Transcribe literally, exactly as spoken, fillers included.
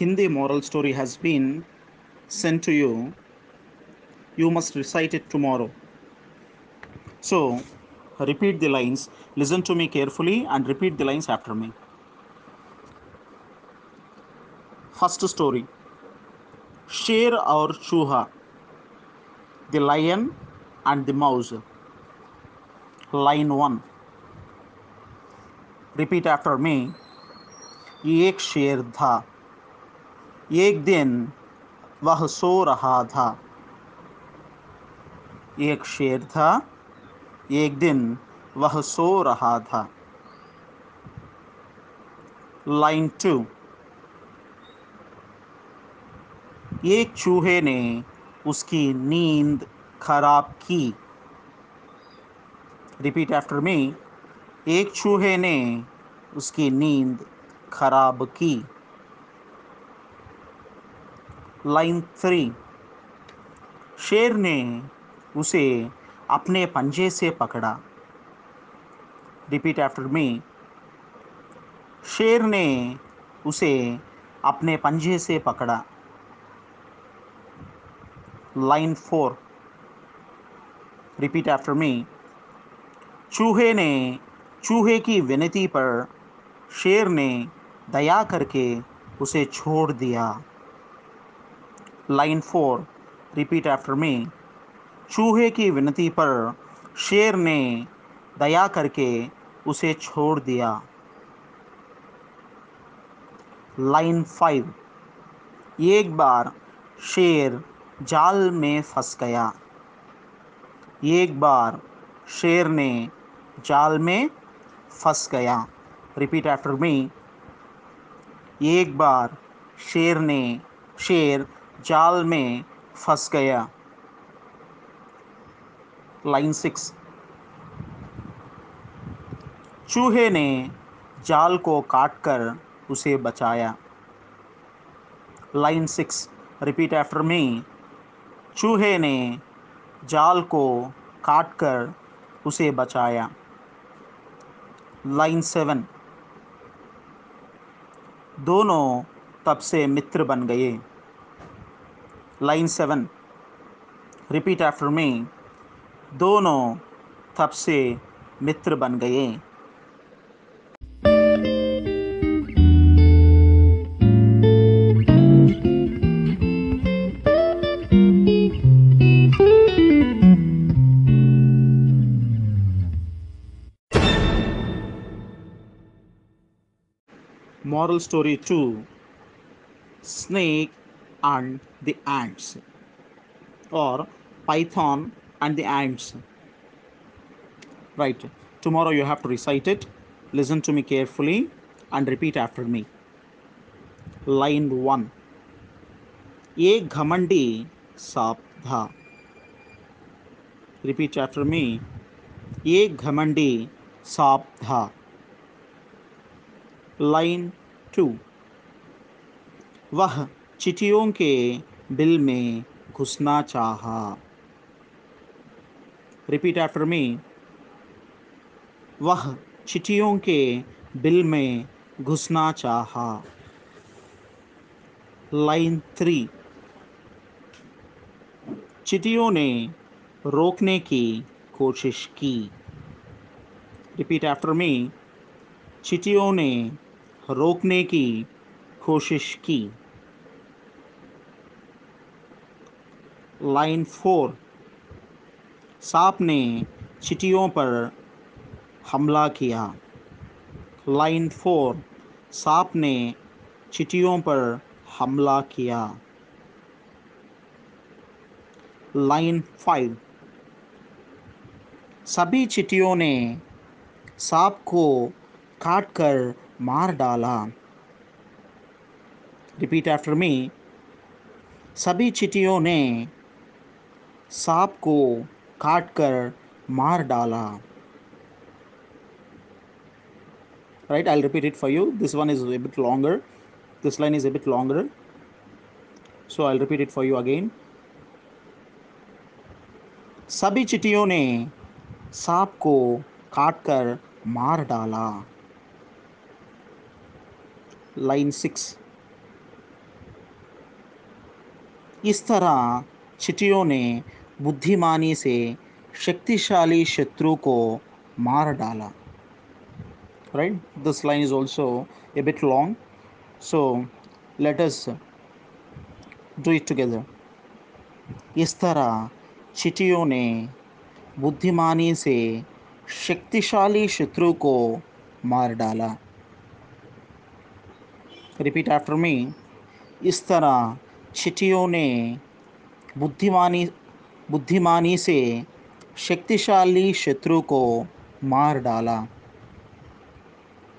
Hindi moral story has been sent to you. You must recite it tomorrow. So, repeat the lines. Listen to me carefully and repeat the lines after me. First story. Sher aur Chuha. The lion and the mouse. Line one. Repeat after me. एक शेर था, एक दिन वह सो रहा था. एक शेर था, एक दिन वह सो रहा था. Line two. एक चूहे ने उसकी नींद खराब की. Repeat after me. एक चूहे ने उसकी नींद खराब की. Line three. शेर ने उसे अपने पंजे से पकड़ा. Repeat after me. शेर ने उसे अपने पंजे से पकड़ा. Line four. Repeat after me. चूहे ने चूहे की विनती पर शेर ने दया करके उसे छोड़ दिया. Line four. Repeat after me. चूहे की विनती पर शेर ने दया करके उसे छोड़ दिया. Line five. एक बार शेर जाल में फंस गया. एक बार शेर ने जाल में फंस गया. Repeat after me. एक बार शेर ने शेर जाल में फंस गया. Line six. चूहे ने जाल को काटकर उसे बचाया. Line six. Repeat after me. चूहे ने जाल को काटकर उसे बचाया. Line seven. दोनों तब से मित्र बन गए. Line seven. Repeat after me. दोनों तब से मित्र बन गए. Moral story two. Snake and the ants, or python and the ants. Right. Tomorrow you have to recite it. Listen to me carefully and repeat after me. Line one. एक घमंडी सांप था. Repeat after me. एक घमंडी सांप था. Line two. वह चींटियों के बिल में घुसना चाहा. Repeat after me. वह चींटियों के बिल में घुसना चाहा. Line three. चींटियों ने रोकने की कोशिश की. Repeat after me. चींटियों ने रोकने की कोशिश की. Line four. सांप ने चींटियों पर हमला किया. Line four. सांप ने चींटियों पर हमला किया. Line five. सभी चींटियों ने सांप को काट कर मार डाला. Repeat after me. सभी चींटियों ने सांप को काट कर मार डाला. Right, I'll repeat it for you. This one is a bit longer. This line is a bit longer. So I'll repeat it for you again. सभी चींटियों ने सांप को काट कर मार डाला. Line six. इस तरह चींटियों ने बुद्धिमानी से शक्तिशाली शत्रु को मार डाला. Right? This line is also a bit long. So, let us do it together. इस तरह चींटियों ने बुद्धिमानी से शक्तिशाली शत्रु को मार डाला. Repeat after me. इस तरह चींटियों ने बुद्धिमानी बुद्धिमानी से शक्तिशाली शत्रु को मार डाला.